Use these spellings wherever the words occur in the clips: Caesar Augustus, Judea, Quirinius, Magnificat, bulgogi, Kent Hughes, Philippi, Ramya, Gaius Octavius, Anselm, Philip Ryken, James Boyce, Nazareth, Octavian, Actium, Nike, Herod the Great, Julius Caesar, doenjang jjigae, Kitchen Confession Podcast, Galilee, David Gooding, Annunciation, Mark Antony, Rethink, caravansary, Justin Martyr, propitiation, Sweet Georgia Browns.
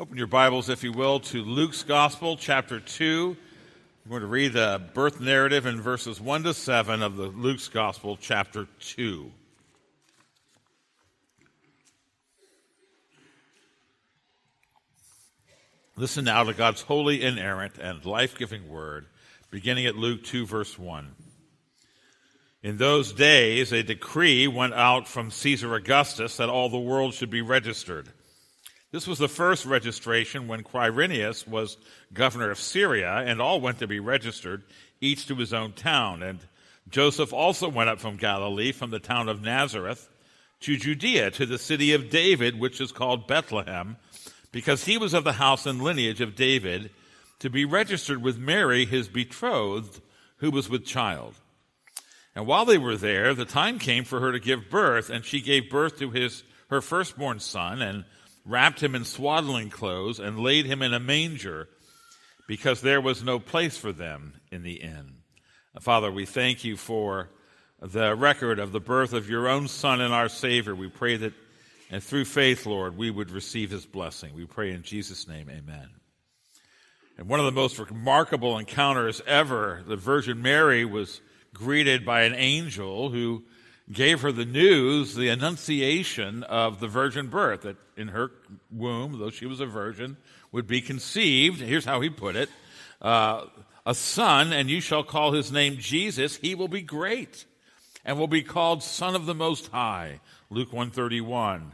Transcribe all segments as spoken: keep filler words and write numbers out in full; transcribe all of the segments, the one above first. Open your Bibles, if you will, to Luke's Gospel, chapter two. I'm going to read the birth narrative in verses one to seven of the Luke's Gospel, chapter two. Listen now to God's holy, inerrant, and life-giving word, beginning at Luke two, verse one. In those days, a decree went out from Caesar Augustus that all the world should be registered. This was the first registration when Quirinius was governor of Syria, and all went to be registered, each to his own town. And Joseph also went up from Galilee, from the town of Nazareth, to Judea, to the city of David, which is called Bethlehem, because he was of the house and lineage of David, to be registered with Mary, his betrothed, who was with child. And while they were there, the time came for her to give birth, and she gave birth to his her firstborn son, and wrapped him in swaddling clothes, and laid him in a manger, because there was no place for them in the inn. Father, we thank you for the record of the birth of your own Son and our Savior. We pray that, and through faith, Lord, we would receive his blessing. We pray in Jesus' name, amen. And one of the most remarkable encounters ever, the Virgin Mary was greeted by an angel who gave her the news, the annunciation of the virgin birth, that in her womb, though she was a virgin, would be conceived, here's how he put it, uh, a son, and you shall call his name Jesus. He will be great and will be called Son of the Most High, Luke one thirty-one.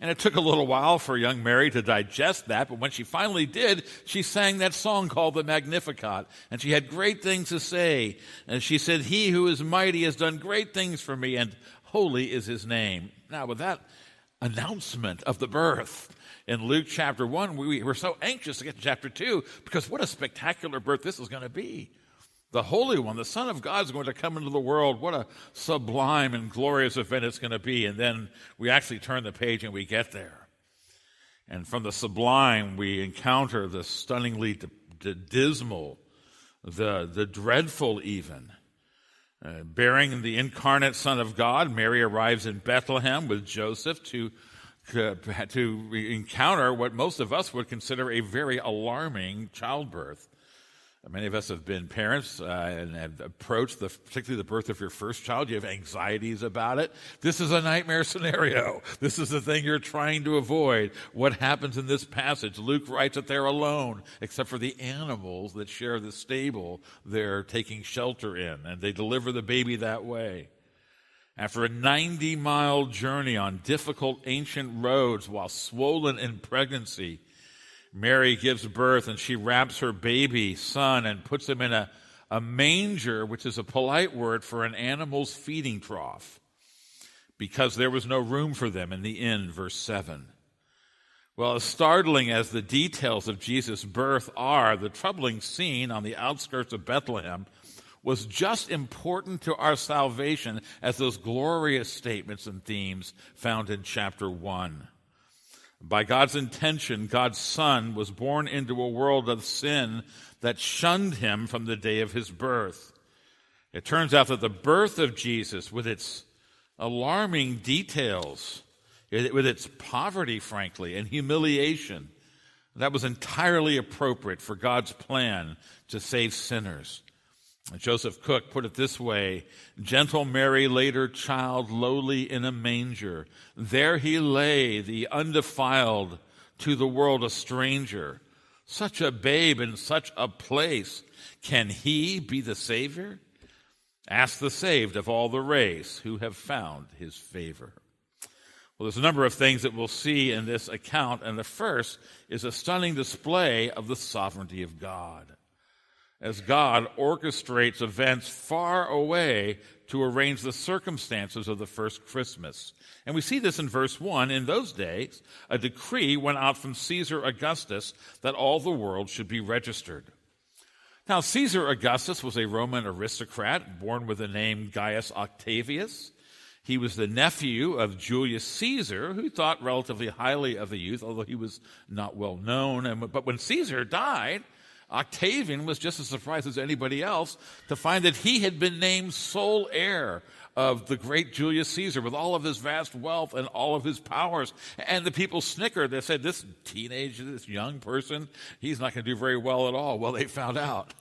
And it took a little while for young Mary to digest that, but when she finally did, she sang that song called the Magnificat, and she had great things to say. And she said, "He who is mighty has done great things for me, and holy is his name." Now, with that announcement of the birth in Luke chapter one, we were so anxious to get to chapter two, because what a spectacular birth this is going to be. The Holy One, the Son of God, is going to come into the world. What a sublime and glorious event it's going to be. And then we actually turn the page and we get there. And from the sublime, we encounter the stunningly d- d- dismal, the, the dreadful even. Uh, bearing the incarnate Son of God, Mary arrives in Bethlehem with Joseph to, to encounter what most of us would consider a very alarming childbirth. Many of us have been parents uh, and have approached, the, particularly the birth of your first child. You have anxieties about it. This is a nightmare scenario. This is the thing you're trying to avoid. What happens in this passage? Luke writes that they're alone, except for the animals that share the stable they're taking shelter in, and they deliver the baby that way. After a ninety-mile journey on difficult ancient roads while swollen in pregnancy, Mary gives birth, and she wraps her baby son and puts him in a, a manger, which is a polite word for an animal's feeding trough, because there was no room for them in the inn, verse seven. Well, as startling as the details of Jesus' birth are, the troubling scene on the outskirts of Bethlehem was just important to our salvation as those glorious statements and themes found in chapter one. By God's intention, God's Son was born into a world of sin that shunned him from the day of his birth. It turns out that the birth of Jesus, with its alarming details, with its poverty, frankly, and humiliation, that was entirely appropriate for God's plan to save sinners. Joseph Cook put it this way: gentle Mary laid her child lowly in a manger. There he lay, the undefiled, to the world a stranger. Such a babe in such a place. Can he be the Savior? Ask the saved of all the race who have found his favor. Well, there's a number of things that we'll see in this account, and the first is a stunning display of the sovereignty of God, as God orchestrates events far away to arrange the circumstances of the first Christmas. And we see this in verse one. In those days, a decree went out from Caesar Augustus that all the world should be registered. Now, Caesar Augustus was a Roman aristocrat born with the name Gaius Octavius. He was the nephew of Julius Caesar, who thought relatively highly of the youth, although he was not well known. But when Caesar died, Octavian was just as surprised as anybody else to find that he had been named sole heir of the great Julius Caesar with all of his vast wealth and all of his powers. And the people snickered. They said, this teenage, this young person, he's not going to do very well at all. Well, they found out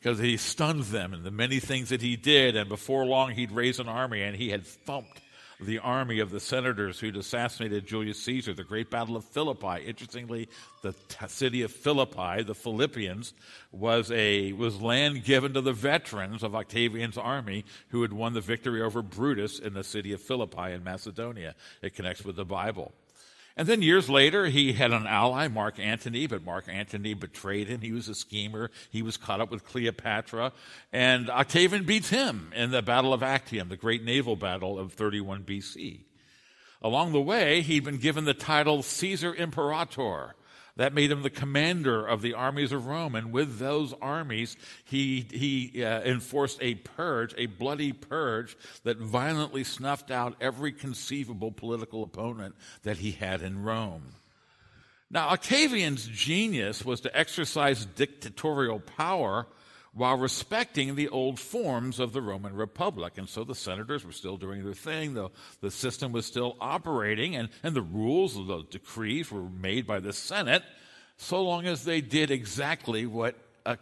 because he stunned them in the many things that he did. And before long, he'd raised an army, and he had thumped the army of the senators who'd assassinated Julius Caesar, the great battle of Philippi. Interestingly, the t- city of Philippi, the Philippians, was a was land given to the veterans of Octavian's army who had won the victory over Brutus in the city of Philippi in Macedonia. It connects with the Bible. And then years later, he had an ally, Mark Antony, but Mark Antony betrayed him. He was a schemer. He was caught up with Cleopatra. And Octavian beats him in the Battle of Actium, the great naval battle of thirty-one B C. Along the way, he'd been given the title Caesar Imperator. That made him the commander of the armies of Rome. And with those armies, he, he uh, enforced a purge, a bloody purge, that violently snuffed out every conceivable political opponent that he had in Rome. Now, Octavian's genius was to exercise dictatorial power while respecting the old forms of the Roman Republic. And so the senators were still doing their thing, the, the system was still operating, and, and the rules of the decrees were made by the Senate, so long as they did exactly what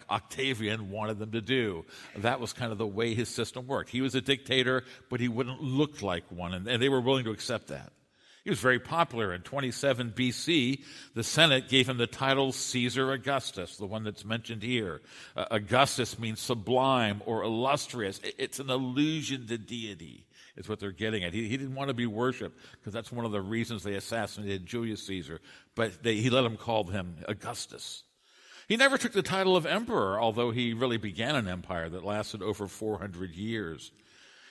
Octavian wanted them to do. That was kind of the way his system worked. He was a dictator, but he wouldn't look like one, and, and they were willing to accept that. He was very popular. In twenty-seven B C, the Senate gave him the title Caesar Augustus, the one that's mentioned here. Uh, Augustus means sublime or illustrious. It's an allusion to deity, is what they're getting at. He, he didn't want to be worshipped, because that's one of the reasons they assassinated Julius Caesar, but they, he let them call him Augustus. He never took the title of emperor, although he really began an empire that lasted over four hundred years.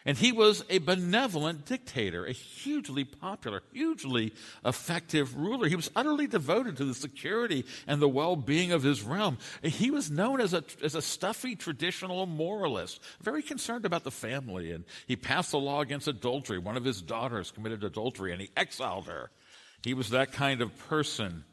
And he was a benevolent dictator, a hugely popular, hugely effective ruler. He was utterly devoted to the security and the well-being of his realm. He was known as a, as a stuffy traditional moralist, very concerned about the family. And he passed a law against adultery. One of his daughters committed adultery, and he exiled her. He was that kind of person.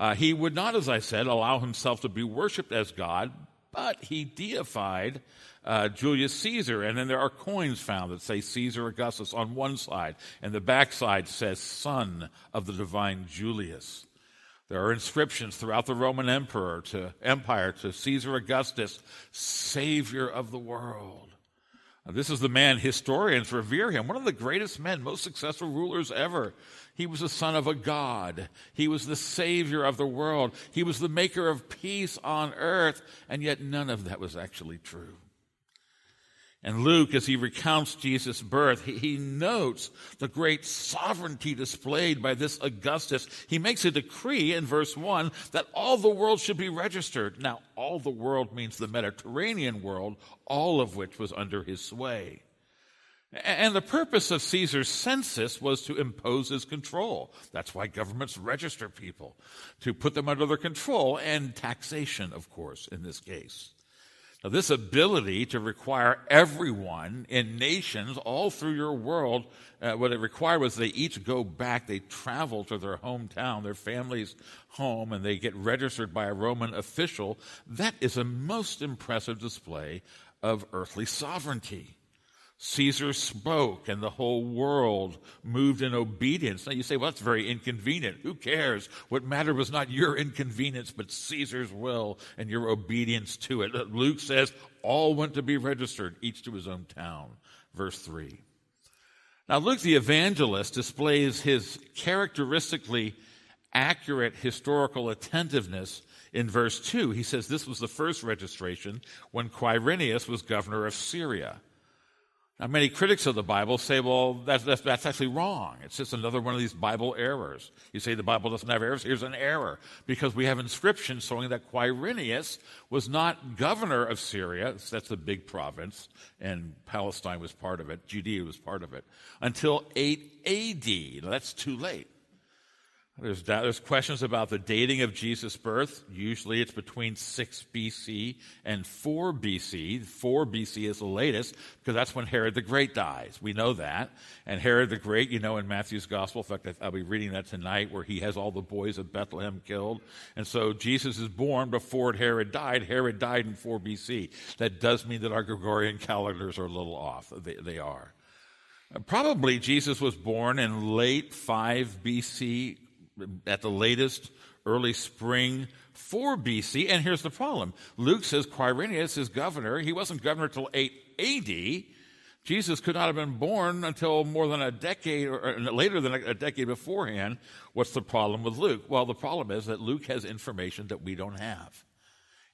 Uh, he would not, as I said, allow himself to be worshipped as God, but he deified uh, Julius Caesar. And then there are coins found that say Caesar Augustus on one side, and the backside says son of the divine Julius. There are inscriptions throughout the Roman Emperor to Empire to Caesar Augustus, savior of the world. Now, this is the man historians revere him, one of the greatest men, most successful rulers ever. He was the son of a god. He was the savior of the world. He was the maker of peace on earth, and yet none of that was actually true. And Luke, as he recounts Jesus' birth, he, he notes the great sovereignty displayed by this Augustus. He makes a decree in verse one that all the world should be registered. Now, all the world means the Mediterranean world, all of which was under his sway. And the purpose of Caesar's census was to impose his control. That's why governments register people, to put them under their control, and taxation, of course, in this case. Now, this ability to require everyone in nations all through your world, uh, what it required was they each go back, they travel to their hometown, their family's home, and they get registered by a Roman official. That is a most impressive display of earthly sovereignty. Caesar spoke, and the whole world moved in obedience. Now you say, well, that's very inconvenient. Who cares? What mattered was not your inconvenience, but Caesar's will and your obedience to it. Luke says, all went to be registered, each to his own town. Verse three. Now Luke the evangelist displays his characteristically accurate historical attentiveness in verse two. He says this was the first registration when Quirinius was governor of Syria. Now, many critics of the Bible say, well, that's, that's, that's actually wrong. It's just another one of these Bible errors. You say the Bible doesn't have errors, here's an error, because we have inscriptions showing that Quirinius was not governor of Syria, that's the big province, and Palestine was part of it, Judea was part of it, until eight A D. Now, that's too late. There's, there's questions about the dating of Jesus' birth. Usually it's between six B C and four B C four B C is the latest because that's when Herod the Great dies. We know that. And Herod the Great, you know, in Matthew's gospel, in fact, I'll be reading that tonight, where he has all the boys of Bethlehem killed. And so Jesus is born before Herod died. Herod died in four B C That does mean that our Gregorian calendars are a little off. They, they are. Probably Jesus was born in late five B C at the latest, early spring, four B C And here's the problem. Luke says Quirinius is governor. He wasn't governor until eight A D Jesus could not have been born until more than a decade or later than a decade beforehand. What's the problem with Luke? Well, the problem is that Luke has information that we don't have.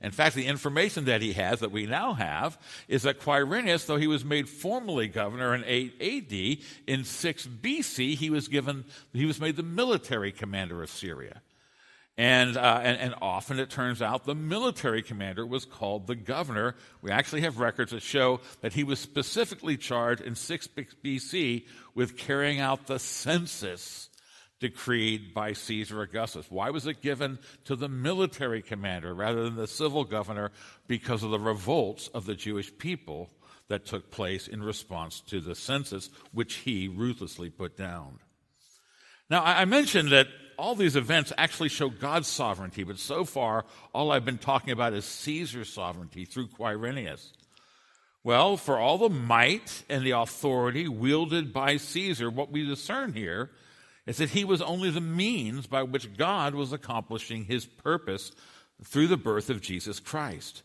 In fact, the information that he has, that we now have, is that Quirinius, though he was made formally governor in eight A D, in six B C he was given, he was made the military commander of Syria. And, uh, and, and often it turns out the military commander was called the governor. We actually have records that show that he was specifically charged in six B C with carrying out the census decreed by Caesar Augustus. Why was it given to the military commander rather than the civil governor? Because of the revolts of the Jewish people that took place in response to the census, which he ruthlessly put down. Now, I mentioned that all these events actually show God's sovereignty, but so far, all I've been talking about is Caesar's sovereignty through Quirinius. Well, for all the might and the authority wielded by Caesar, what we discern here is that he was only the means by which God was accomplishing his purpose through the birth of Jesus Christ.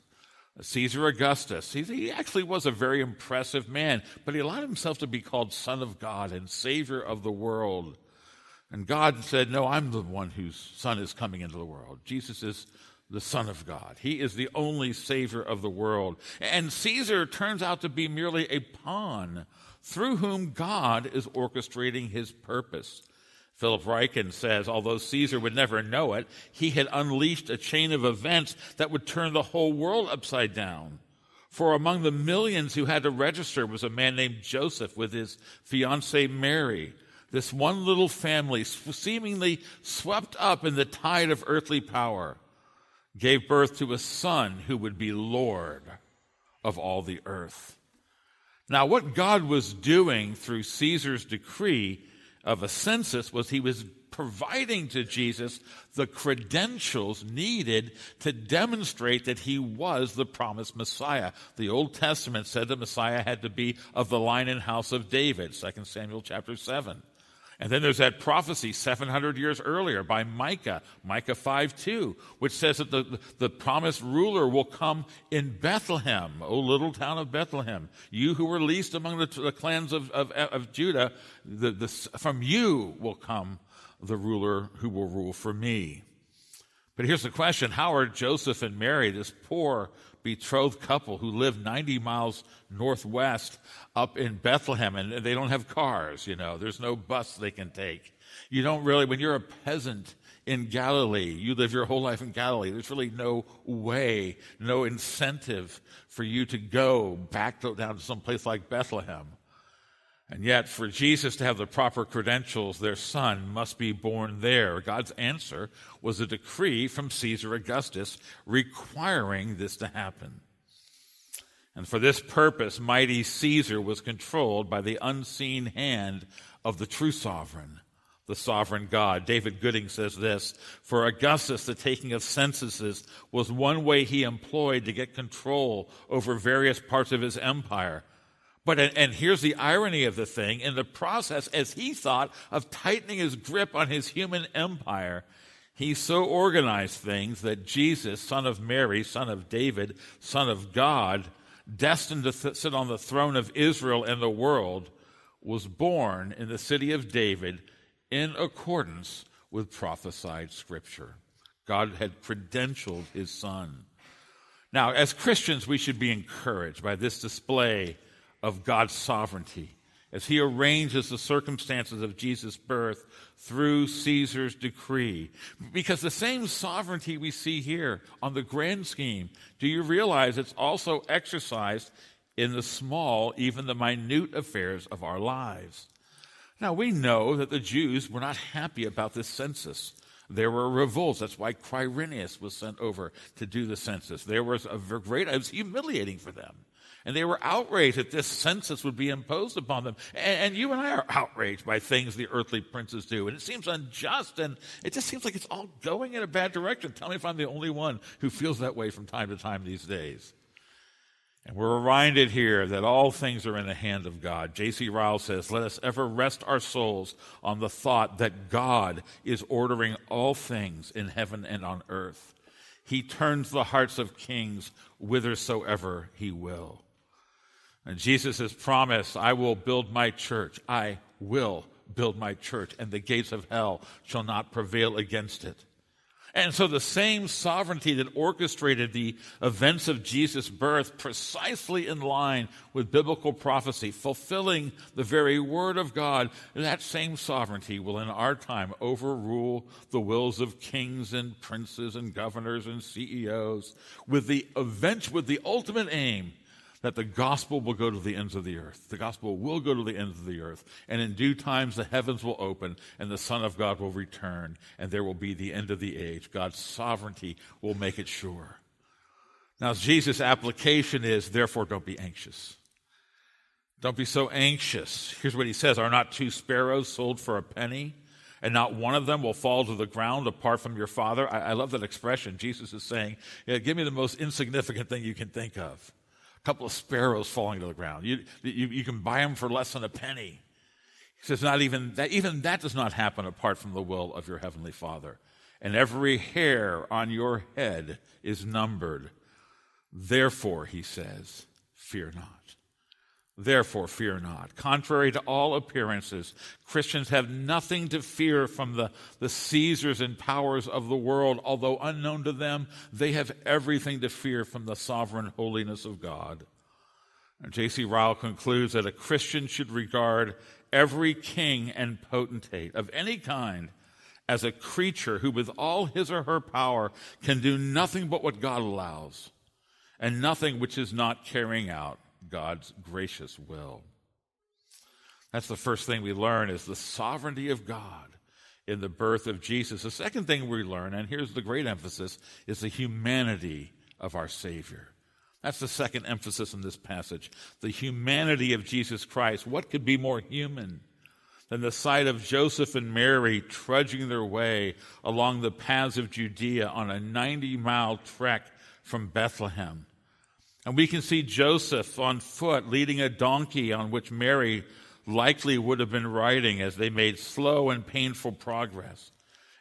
Caesar Augustus, he actually was a very impressive man, but he allowed himself to be called Son of God and Savior of the world. And God said, no, I'm the one whose Son is coming into the world. Jesus is the Son of God. He is the only Savior of the world. And Caesar turns out to be merely a pawn through whom God is orchestrating his purpose. Philip Ryken says, although Caesar would never know it, he had unleashed a chain of events that would turn the whole world upside down. For among the millions who had to register was a man named Joseph with his fiancée Mary. This one little family, seemingly swept up in the tide of earthly power, gave birth to a son who would be Lord of all the earth. Now, what God was doing through Caesar's decree of a census was he was providing to Jesus the credentials needed to demonstrate that he was the promised Messiah. The Old Testament said the Messiah had to be of the line and house of David, Second Samuel chapter seven. And then there's that prophecy seven hundred years earlier by Micah, Micah five two, which says that the, the promised ruler will come in Bethlehem, O little town of Bethlehem. You who were least among the, the clans of, of, of Judah, the, the, from you will come the ruler who will rule for me. But here's the question, how are Joseph and Mary, this poor betrothed couple who live ninety miles northwest up in Bethlehem, and they don't have cars, you know, there's no bus they can take. You don't really, when you're a peasant in Galilee, you live your whole life in Galilee, there's really no way, no incentive for you to go back to, down to some place like Bethlehem. And yet, for Jesus to have the proper credentials, their son must be born there. God's answer was a decree from Caesar Augustus requiring this to happen. And for this purpose, mighty Caesar was controlled by the unseen hand of the true sovereign, the sovereign God. David Gooding says this, for Augustus, the taking of censuses was one way he employed to get control over various parts of his empire. But, and here's the irony of the thing, in the process, as he thought of tightening his grip on his human empire, he so organized things that Jesus, son of Mary, son of David, son of God, destined to th- sit on the throne of Israel and the world, was born in the city of David in accordance with prophesied scripture. God had credentialed his son. Now, as Christians, we should be encouraged by this display of God's sovereignty as he arranges the circumstances of Jesus' birth through Caesar's decree. Because the same sovereignty we see here on the grand scheme, do you realize it's also exercised in the small, even the minute affairs of our lives? Now, we know that the Jews were not happy about this census. There were revolts. That's why Quirinius was sent over to do the census. There was a great, it was humiliating for them. And they were outraged that this census would be imposed upon them. And, and you and I are outraged by things the earthly princes do. And it seems unjust, and it just seems like it's all going in a bad direction. Tell me if I'm the only one who feels that way from time to time these days. And we're reminded here that all things are in the hand of God. J C Ryle says, "Let us ever rest our souls on the thought that God is ordering all things in heaven and on earth. He turns the hearts of kings whithersoever he will." And Jesus has promised, "I will build my church. I will build my church, and the gates of hell shall not prevail against it." And so the same sovereignty that orchestrated the events of Jesus' birth, precisely in line with biblical prophecy, fulfilling the very word of God, that same sovereignty will in our time overrule the wills of kings and princes and governors and C E Os with the event, with the ultimate aim that the gospel will go to the ends of the earth. The gospel will go to the ends of the earth, and in due times the heavens will open, and the Son of God will return, and there will be the end of the age. God's sovereignty will make it sure. Now, Jesus' application is, therefore, don't be anxious. Don't be so anxious. Here's what he says, "Are not two sparrows sold for a penny? And not one of them will fall to the ground apart from your Father." I, I love that expression. Jesus is saying, yeah, give me the most insignificant thing you can think of. Couple of sparrows falling to the ground. You, you, you can buy them for less than a penny. He says, not even that, even that does not happen apart from the will of your heavenly Father. And every hair on your head is numbered. Therefore, he says, fear not. Therefore, fear not. Contrary to all appearances, Christians have nothing to fear from the, the Caesars and powers of the world. Although unknown to them, they have everything to fear from the sovereign holiness of God. J C Ryle concludes that a Christian should regard every king and potentate of any kind as a creature who, with all his or her power, can do nothing but what God allows, and nothing which is not carrying out God's gracious will. That's the first thing we learn, is the sovereignty of God in the birth of Jesus. The second thing we learn, and here's the great emphasis, is the humanity of our Savior. That's the second emphasis in this passage, the humanity of Jesus Christ. What could be more human than the sight of Joseph and Mary trudging their way along the paths of Judea on a ninety-mile trek from Bethlehem? And we can see Joseph on foot leading a donkey on which Mary likely would have been riding as they made slow and painful progress.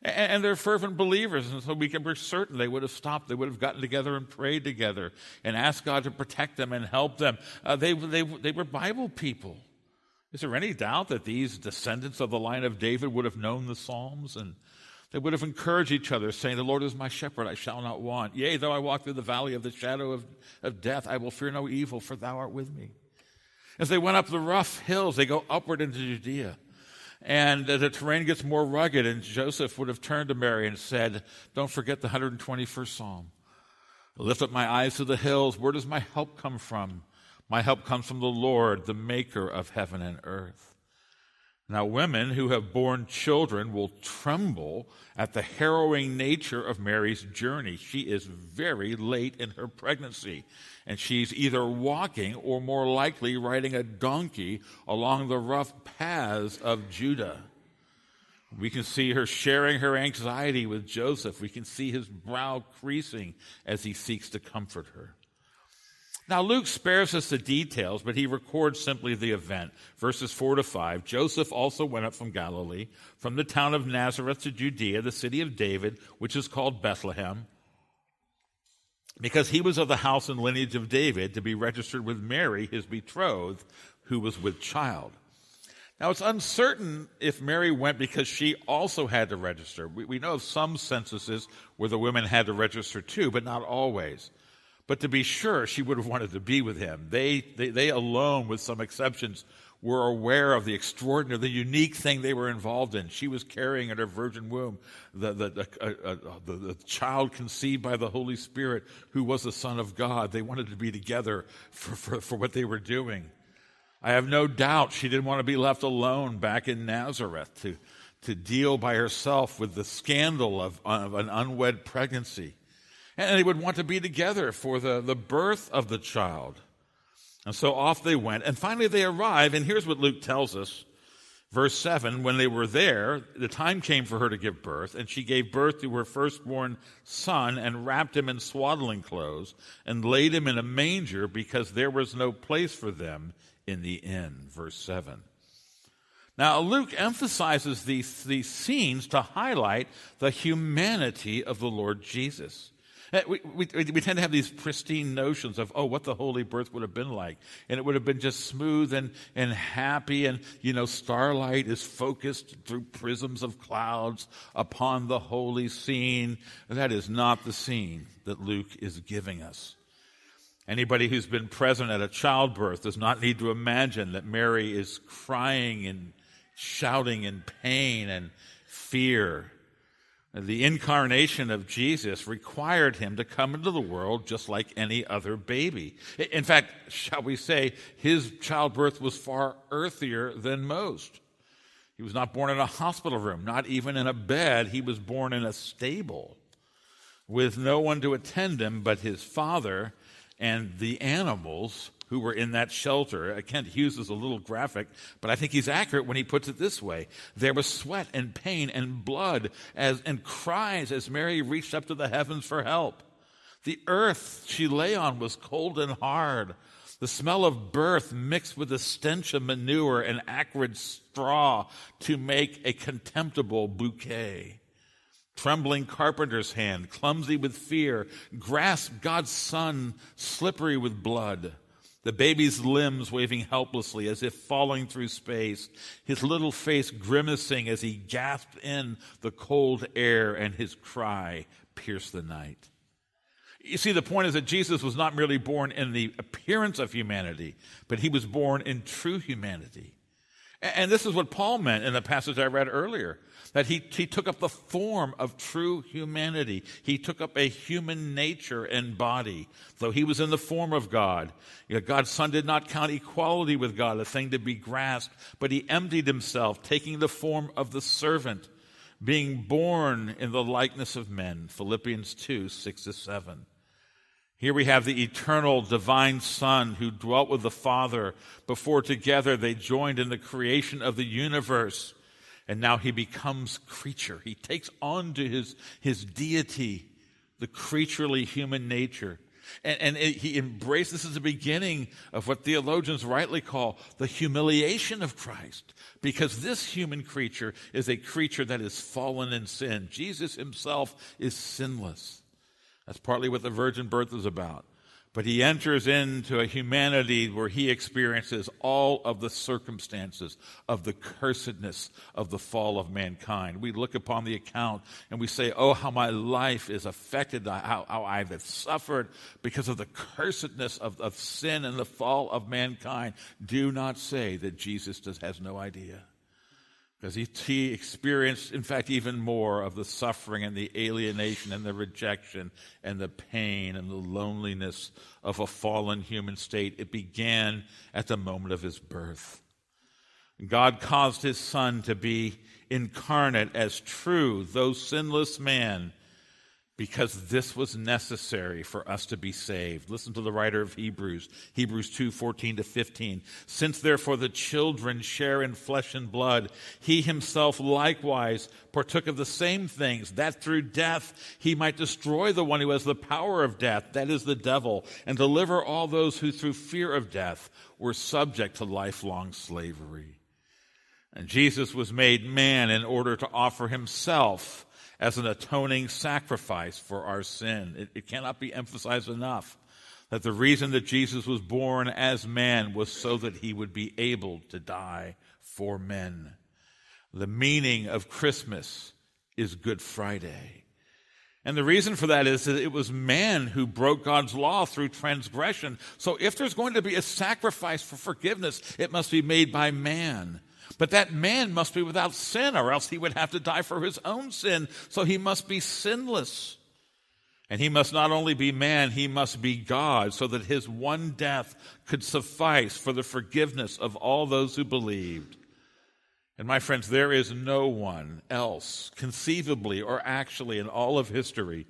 And they're fervent believers, and so we can be certain they would have stopped. They would have gotten together and prayed together and asked God to protect them and help them. Uh, they, they, they were Bible people. Is there any doubt that these descendants of the line of David would have known the Psalms? And they would have encouraged each other, saying, "The Lord is my shepherd, I shall not want. Yea, though I walk through the valley of the shadow of, of death, I will fear no evil, for thou art with me." As they went up the rough hills, they go upward into Judea. And the terrain gets more rugged, and Joseph would have turned to Mary and said, "Don't forget the one hundred twenty-first Psalm. Lift up my eyes to the hills. Where does my help come from? My help comes from the Lord, the maker of heaven and earth." Now, women who have borne children will tremble at the harrowing nature of Mary's journey. She is very late in her pregnancy, and she's either walking or more likely riding a donkey along the rough paths of Judah. We can see her sharing her anxiety with Joseph. We can see his brow creasing as he seeks to comfort her. Now, Luke spares us the details, but he records simply the event. Verses four to five, "Joseph also went up from Galilee, from the town of Nazareth to Judea, the city of David, which is called Bethlehem, because he was of the house and lineage of David, to be registered with Mary, his betrothed, who was with child." Now, it's uncertain if Mary went because she also had to register. We, we know of some censuses where the women had to register too, but not always. But to be sure, she would have wanted to be with him. They, they, they alone, with some exceptions, were aware of the extraordinary, the unique thing they were involved in. She was carrying in her virgin womb the, the, the, uh, uh, the, the child conceived by the Holy Spirit, who was the Son of God. They wanted to be together for, for, for what they were doing. I have no doubt she didn't want to be left alone back in Nazareth to, to deal by herself with the scandal of, of an unwed pregnancy. And they would want to be together for the, the birth of the child. And so off they went. And finally they arrive, and here's what Luke tells us. Verse seven, when they were there, the time came for her to give birth, and she gave birth to her firstborn son and wrapped him in swaddling clothes and laid him in a manger because there was no place for them in the inn. Verse seven. Now, Luke emphasizes these, these scenes to highlight the humanity of the Lord Jesus. We, we, we tend to have these pristine notions of, oh, what the holy birth would have been like. And it would have been just smooth and, and happy. And, you know, starlight is focused through prisms of clouds upon the holy scene. That is not the scene that Luke is giving us. Anybody who's been present at a childbirth does not need to imagine that Mary is crying and shouting in pain and fear. The incarnation of Jesus required him to come into the world just like any other baby. In fact, shall we say, his childbirth was far earthier than most. He was not born in a hospital room, not even in a bed. He was born in a stable with no one to attend him but his father and the animals who were in that shelter. Kent Hughes is a little graphic, but I think he's accurate when he puts it this way. There was sweat and pain and blood as, and cries as Mary reached up to the heavens for help. The earth she lay on was cold and hard. The smell of birth mixed with the stench of manure and acrid straw to make a contemptible bouquet. Trembling carpenter's hand, clumsy with fear, grasped God's son, slippery with blood. The baby's limbs waving helplessly as if falling through space, his little face grimacing as he gasped in the cold air and his cry pierced the night. You see, the point is that Jesus was not merely born in the appearance of humanity, but he was born in true humanity. And this is what Paul meant in the passage I read earlier, that he, he took up the form of true humanity. He took up a human nature and body, though he was in the form of God. You know, God's Son did not count equality with God a thing to be grasped, but he emptied himself, taking the form of the servant, being born in the likeness of men, Philippians two, six to seven. Here we have the eternal divine Son who dwelt with the Father before together they joined in the creation of the universe. And now he becomes creature. He takes on to his, his deity the creaturely human nature. And, and it, he embraced, this is the beginning of what theologians rightly call the humiliation of Christ. Because this human creature is a creature that is fallen in sin. Jesus himself is sinless. That's partly what the virgin birth is about. But he enters into a humanity where he experiences all of the circumstances of the cursedness of the fall of mankind. We look upon the account and we say, oh, how my life is affected, how, how I've suffered because of the cursedness of, of sin and the fall of mankind. Do not say that Jesus does, has no idea. Because he, he experienced, in fact, even more of the suffering and the alienation and the rejection and the pain and the loneliness of a fallen human state. It began at the moment of his birth. God caused his son to be incarnate as true, though sinless man, because this was necessary for us to be saved. Listen to the writer of Hebrews, Hebrews two, fourteen to fifteen. Since therefore the children share in flesh and blood, he himself likewise partook of the same things, that through death he might destroy the one who has the power of death, that is the devil, and deliver all those who through fear of death were subject to lifelong slavery. And Jesus was made man in order to offer himself as an atoning sacrifice for our sin. It, it cannot be emphasized enough that the reason that Jesus was born as man was so that he would be able to die for men. The meaning of Christmas is Good Friday. And the reason for that is that it was man who broke God's law through transgression. So if there's going to be a sacrifice for forgiveness, it must be made by man. But that man must be without sin, or else he would have to die for his own sin, so he must be sinless. And he must not only be man, he must be God, so that his one death could suffice for the forgiveness of all those who believed. And my friends, there is no one else, conceivably or actually in all of history,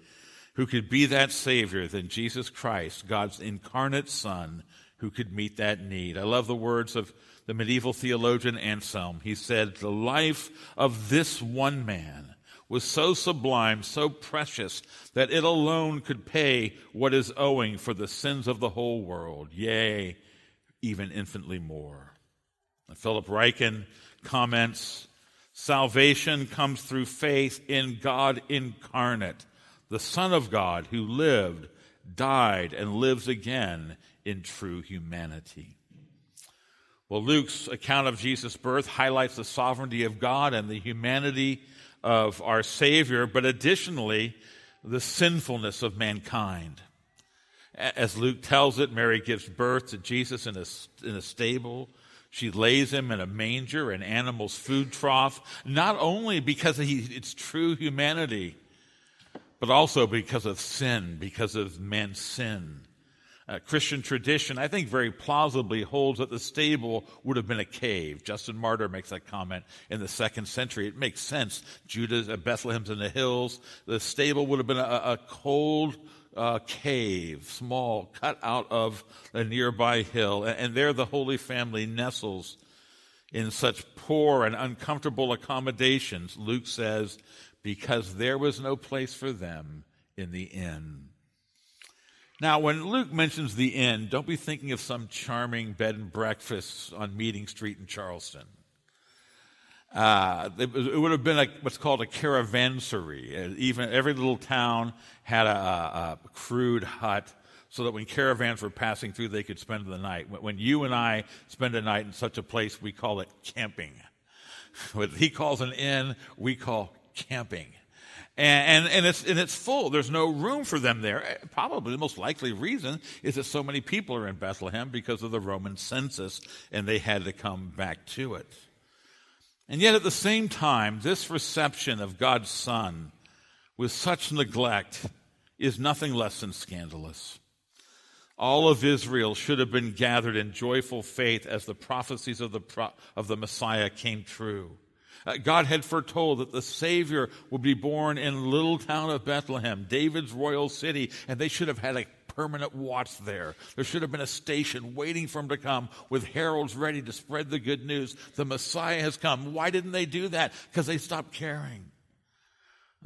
who could be that Savior than Jesus Christ, God's incarnate Son, who could meet that need. I love the words of the medieval theologian Anselm. He said, "The life of this one man was so sublime, so precious, that it alone could pay what is owing for the sins of the whole world, yea, even infinitely more." And Philip Ryken comments, "Salvation comes through faith in God incarnate, the Son of God who lived, died, and lives again in true humanity." Well, Luke's account of Jesus' birth highlights the sovereignty of God and the humanity of our Savior, but additionally, the sinfulness of mankind. As Luke tells it, Mary gives birth to Jesus in a, in a stable. She lays him in a manger, an animal's food trough, not only because of its true humanity, but also because of sin, because of man's sin. Uh, Christian tradition, I think, very plausibly holds that the stable would have been a cave. Justin Martyr makes that comment in the second century. It makes sense. Judah, Bethlehem's in the hills. The stable would have been a, a cold uh, cave, small, cut out of a nearby hill. And, and there the Holy Family nestles in such poor and uncomfortable accommodations, Luke says, because there was no place for them in the inn. Now, when Luke mentions the inn, don't be thinking of some charming bed and breakfast on Meeting Street in Charleston. Uh, it, it would have been a, what's called a caravansary. Even every little town had a, a crude hut so that when caravans were passing through, they could spend the night. When you and I spend a night in such a place, we call it camping. What he calls an inn, we call camping. And, and, and it's and it's full. There's no room for them there. Probably the most likely reason is that so many people are in Bethlehem because of the Roman census, and they had to come back to it. And yet at the same time, this reception of God's Son with such neglect is nothing less than scandalous. All of Israel should have been gathered in joyful faith as the prophecies of the pro- of the Messiah came true. God had foretold that the Savior would be born in the little town of Bethlehem, David's royal city, and they should have had a permanent watch there. There should have been a station waiting for him to come with heralds ready to spread the good news. The Messiah has come. Why didn't they do that? Because they stopped caring.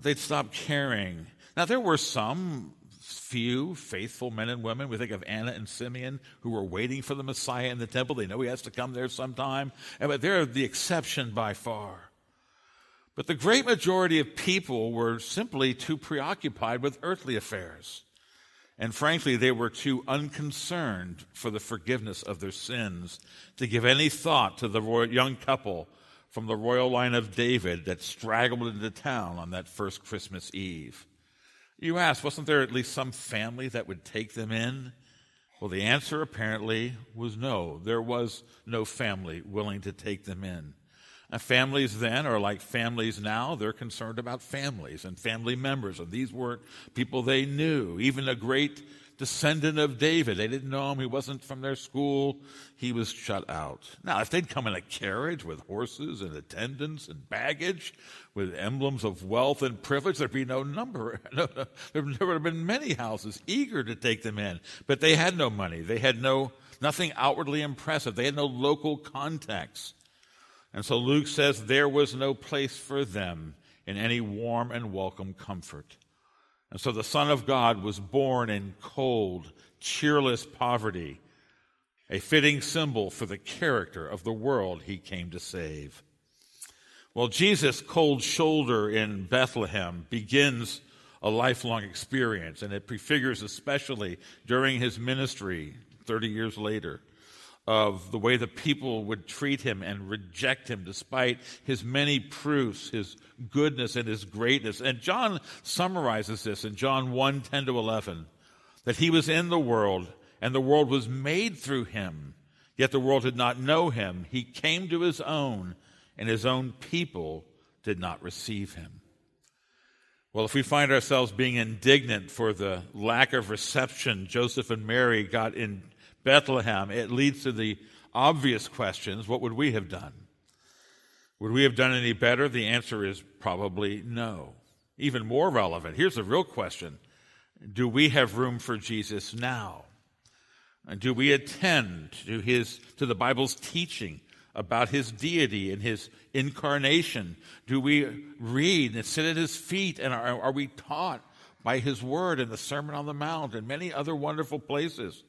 They'd stopped caring. Now, there were some few faithful men and women. We think of Anna and Simeon, who were waiting for the Messiah in the temple. They know he has to come there sometime, but they're the exception by far. But the great majority of people were simply too preoccupied with earthly affairs. And frankly, they were too unconcerned for the forgiveness of their sins to give any thought to the royal, young couple from the royal line of David that straggled into town on that first Christmas Eve. You ask, wasn't there at least some family that would take them in? Well, the answer apparently was no. There was no family willing to take them in. Now, families then are like families now. They're concerned about families and family members, and these weren't people they knew. Even a great descendant of David, they didn't know him. He wasn't from their school. He was shut out. Now, if they'd come in a carriage with horses and attendants and baggage, with emblems of wealth and privilege, there'd be no number. No, no, there would have been many houses eager to take them in, but they had no money. They had no nothing outwardly impressive. They had no local contacts, and so Luke says there was no place for them in any warm and welcome comfort. And so the Son of God was born in cold, cheerless poverty, a fitting symbol for the character of the world he came to save. Well, Jesus' cold shoulder in Bethlehem begins a lifelong experience, and it prefigures especially during his ministry thirty years later of the way the people would treat him and reject him despite his many proofs, his goodness and his greatness. And John summarizes this in John one, ten to eleven, that he was in the world and the world was made through him, yet the world did not know him. He came to his own and his own people did not receive him. Well, if we find ourselves being indignant for the lack of reception Joseph and Mary got in Bethlehem, it leads to the obvious questions: what would we have done? Would we have done any better? The answer is probably no. Even more relevant, here's the real question: do we have room for Jesus now? And do we attend to his to the Bible's teaching about his deity and his incarnation? Do we read and sit at his feet? And are, are we taught by his word in the Sermon on the Mount and many other wonderful places?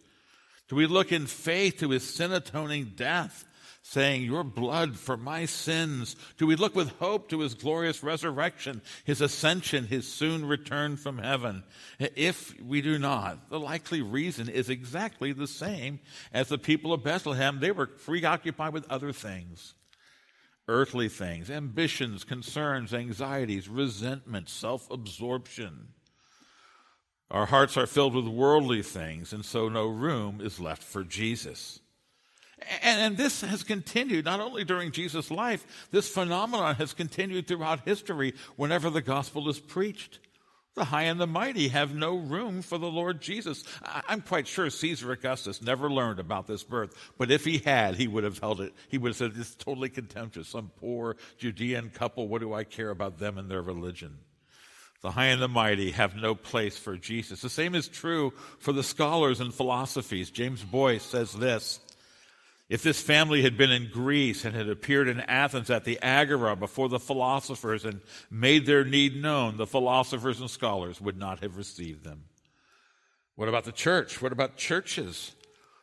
Do we look in faith to his sin-atoning death, saying, your blood for my sins? Do we look with hope to his glorious resurrection, his ascension, his soon return from heaven? If we do not, the likely reason is exactly the same as the people of Bethlehem. They were preoccupied with other things, earthly things, ambitions, concerns, anxieties, resentment, self-absorption. Our hearts are filled with worldly things, and so no room is left for Jesus. And, and this has continued not only during Jesus' life, this phenomenon has continued throughout history whenever the gospel is preached. The high and the mighty have no room for the Lord Jesus. I, I'm quite sure Caesar Augustus never learned about this birth, but if he had, he would have held it. He would have said, it's totally contemptuous. Some poor Judean couple, what do I care about them and their religion? The high and the mighty have no place for Jesus. The same is true for the scholars and philosophies. James Boyce says this: if this family had been in Greece and had appeared in Athens at the Agora before the philosophers and made their need known, the philosophers and scholars would not have received them. What about the church? What about churches?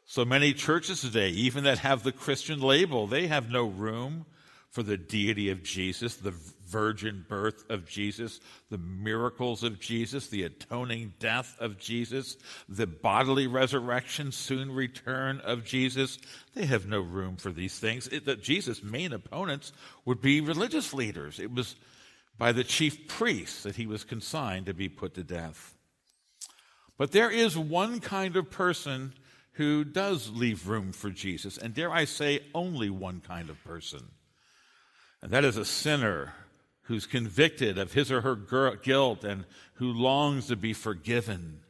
So many churches today, even that have the Christian label, they have no room for the deity of Jesus, the virgin birth of Jesus, the miracles of Jesus, the atoning death of Jesus, the bodily resurrection, soon return of Jesus. They have no room for these things. It, that Jesus' main opponents would be religious leaders. It was by the chief priests that he was consigned to be put to death. But there is one kind of person who does leave room for Jesus, and dare I say, only one kind of person. And that is a sinner who's convicted of his or her guilt and who longs to be forgiven.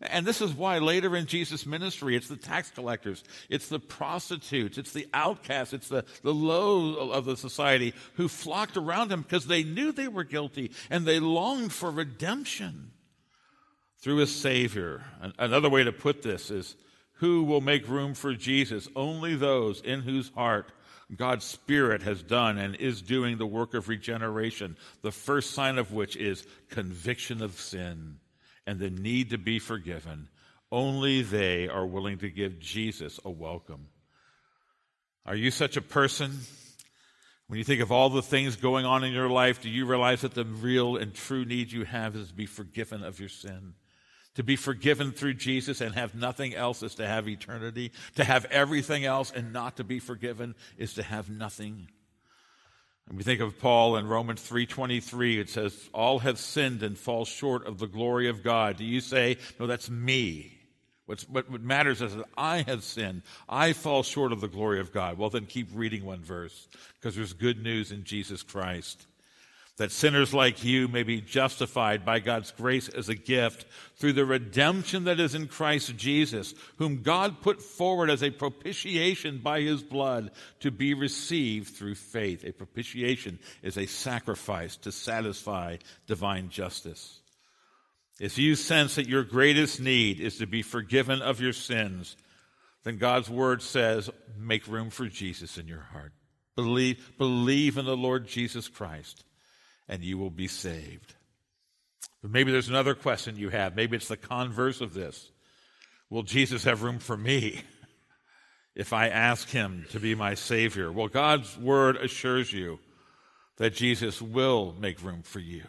And this is why later in Jesus' ministry, it's the tax collectors, it's the prostitutes, it's the outcasts, it's the, the low of the society who flocked around him because they knew they were guilty and they longed for redemption through a Savior. Another way to put this is, who will make room for Jesus? Only those in whose heart God's Spirit has done and is doing the work of regeneration, the first sign of which is conviction of sin and the need to be forgiven. Only they are willing to give Jesus a welcome. Are you such a person? When you think of all the things going on in your life, do you realize that the real and true need you have is to be forgiven of your sin? To be forgiven through Jesus and have nothing else is to have eternity. To have everything else and not to be forgiven is to have nothing. And we think of Paul in Romans three twenty-three. It says, all have sinned and fall short of the glory of God. Do you say, no, that's me? What's, what, what matters is that I have sinned. I fall short of the glory of God. Well, then keep reading one verse, because there's good news in Jesus Christ, that sinners like you may be justified by God's grace as a gift through the redemption that is in Christ Jesus, whom God put forward as a propitiation by his blood to be received through faith. A propitiation is a sacrifice to satisfy divine justice. If you sense that your greatest need is to be forgiven of your sins, then God's word says, make room for Jesus in your heart. Believe, believe in the Lord Jesus Christ, and you will be saved. But maybe there's another question you have. Maybe it's the converse of this. Will Jesus have room for me if I ask him to be my Savior? Well, God's word assures you that Jesus will make room for you.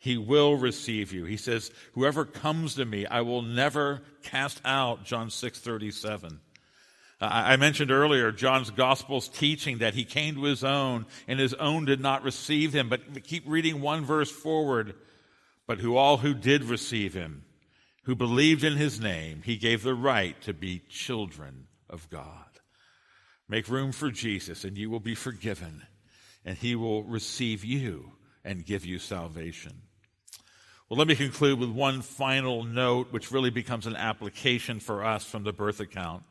He will receive you. He says, whoever comes to me, I will never cast out, John six thirty-seven. I mentioned earlier John's Gospel's teaching that he came to his own, and his own did not receive him. But keep reading one verse forward. But who all who did receive him, who believed in his name, he gave the right to be children of God. Make room for Jesus, and you will be forgiven, and he will receive you and give you salvation. Well, let me conclude with one final note, which really becomes an application for us from the birth account.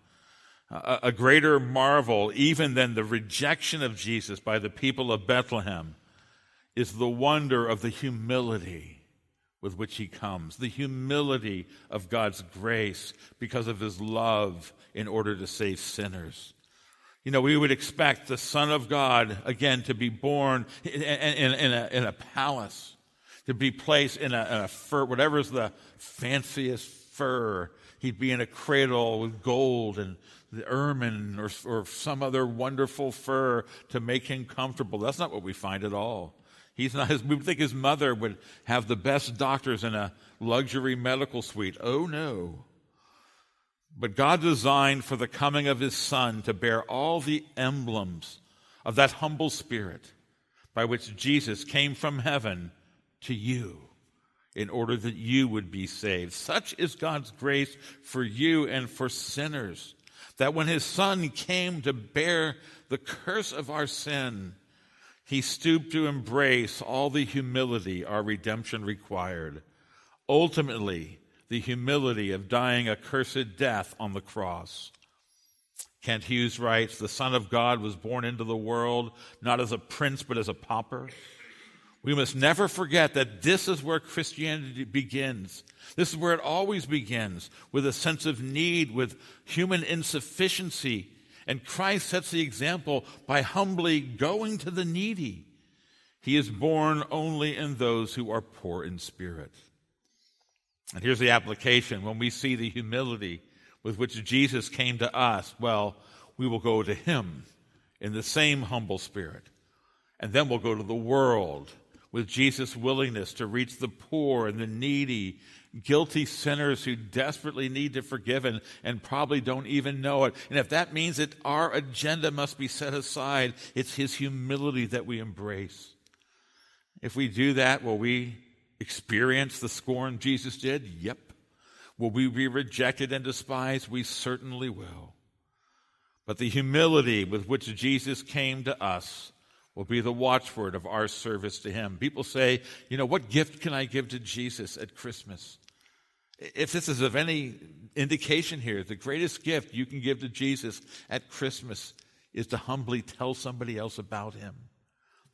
A, a greater marvel, even than the rejection of Jesus by the people of Bethlehem, is the wonder of the humility with which he comes, the humility of God's grace because of his love in order to save sinners. You know, we would expect the Son of God, again, to be born in, in, in, a, in a palace, to be placed in a, in a fur, whatever's the fanciest fur. He'd be in a cradle with gold and the ermine or, or some other wonderful fur to make him comfortable. That's not what we find at all. He's not. His, we would think his mother would have the best doctors in a luxury medical suite. Oh, no. But God designed for the coming of his Son to bear all the emblems of that humble spirit by which Jesus came from heaven to you in order that you would be saved. Such is God's grace for you and for sinners, that when his Son came to bear the curse of our sin, he stooped to embrace all the humility our redemption required. Ultimately, the humility of dying a cursed death on the cross. Kent Hughes writes, "The Son of God was born into the world, not as a prince, but as a pauper." We must never forget that this is where Christianity begins. This is where it always begins, with a sense of need, with human insufficiency. And Christ sets the example by humbly going to the needy. He is born only in those who are poor in spirit. And here's the application. When we see the humility with which Jesus came to us, well, we will go to him in the same humble spirit. And then we'll go to the world with Jesus' willingness to reach the poor and the needy, guilty sinners who desperately need to be forgiven and probably don't even know it. And if that means that our agenda must be set aside, it's his humility that we embrace. If we do that, will we experience the scorn Jesus did? Yep. Will we be rejected and despised? We certainly will. But the humility with which Jesus came to us will be the watchword of our service to him. People say, you know, what gift can I give to Jesus at Christmas? If this is of any indication here, the greatest gift you can give to Jesus at Christmas is to humbly tell somebody else about him.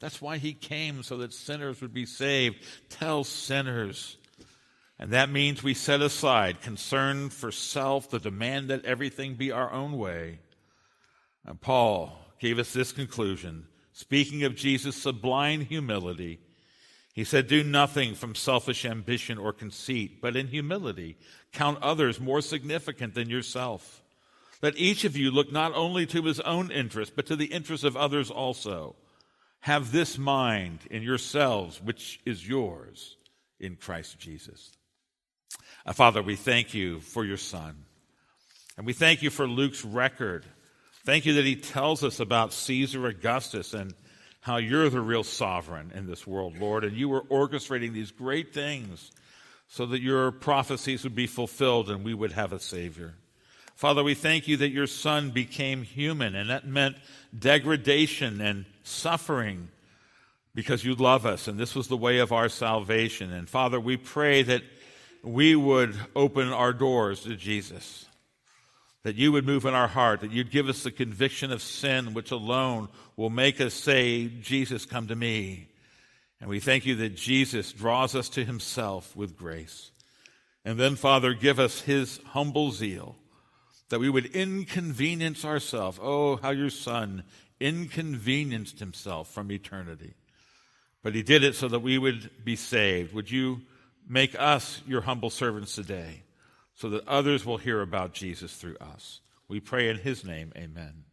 That's why he came, so that sinners would be saved. Tell sinners. And that means we set aside concern for self, the demand that everything be our own way. And Paul gave us this conclusion. Speaking of Jesus' sublime humility, he said, "Do nothing from selfish ambition or conceit, but in humility count others more significant than yourself. Let each of you look not only to his own interest, but to the interest of others also. Have this mind in yourselves, which is yours in Christ Jesus." Uh, Father, we thank you for your Son. And we thank you for Luke's record. Thank you that he tells us about Caesar Augustus and how you're the real sovereign in this world, Lord. And you were orchestrating these great things so that your prophecies would be fulfilled and we would have a Savior. Father, we thank you that your Son became human, and that meant degradation and suffering because you love us, and this was the way of our salvation. And Father, we pray that we would open our doors to Jesus, that you would move in our heart, that you'd give us the conviction of sin, which alone will make us say, "Jesus, come to me." And we thank you that Jesus draws us to himself with grace. And then, Father, give us his humble zeal, that we would inconvenience ourselves. Oh, how your Son inconvenienced himself from eternity. But he did it so that we would be saved. Would you make us your humble servants today so that others will hear about Jesus through us? We pray in his name, amen.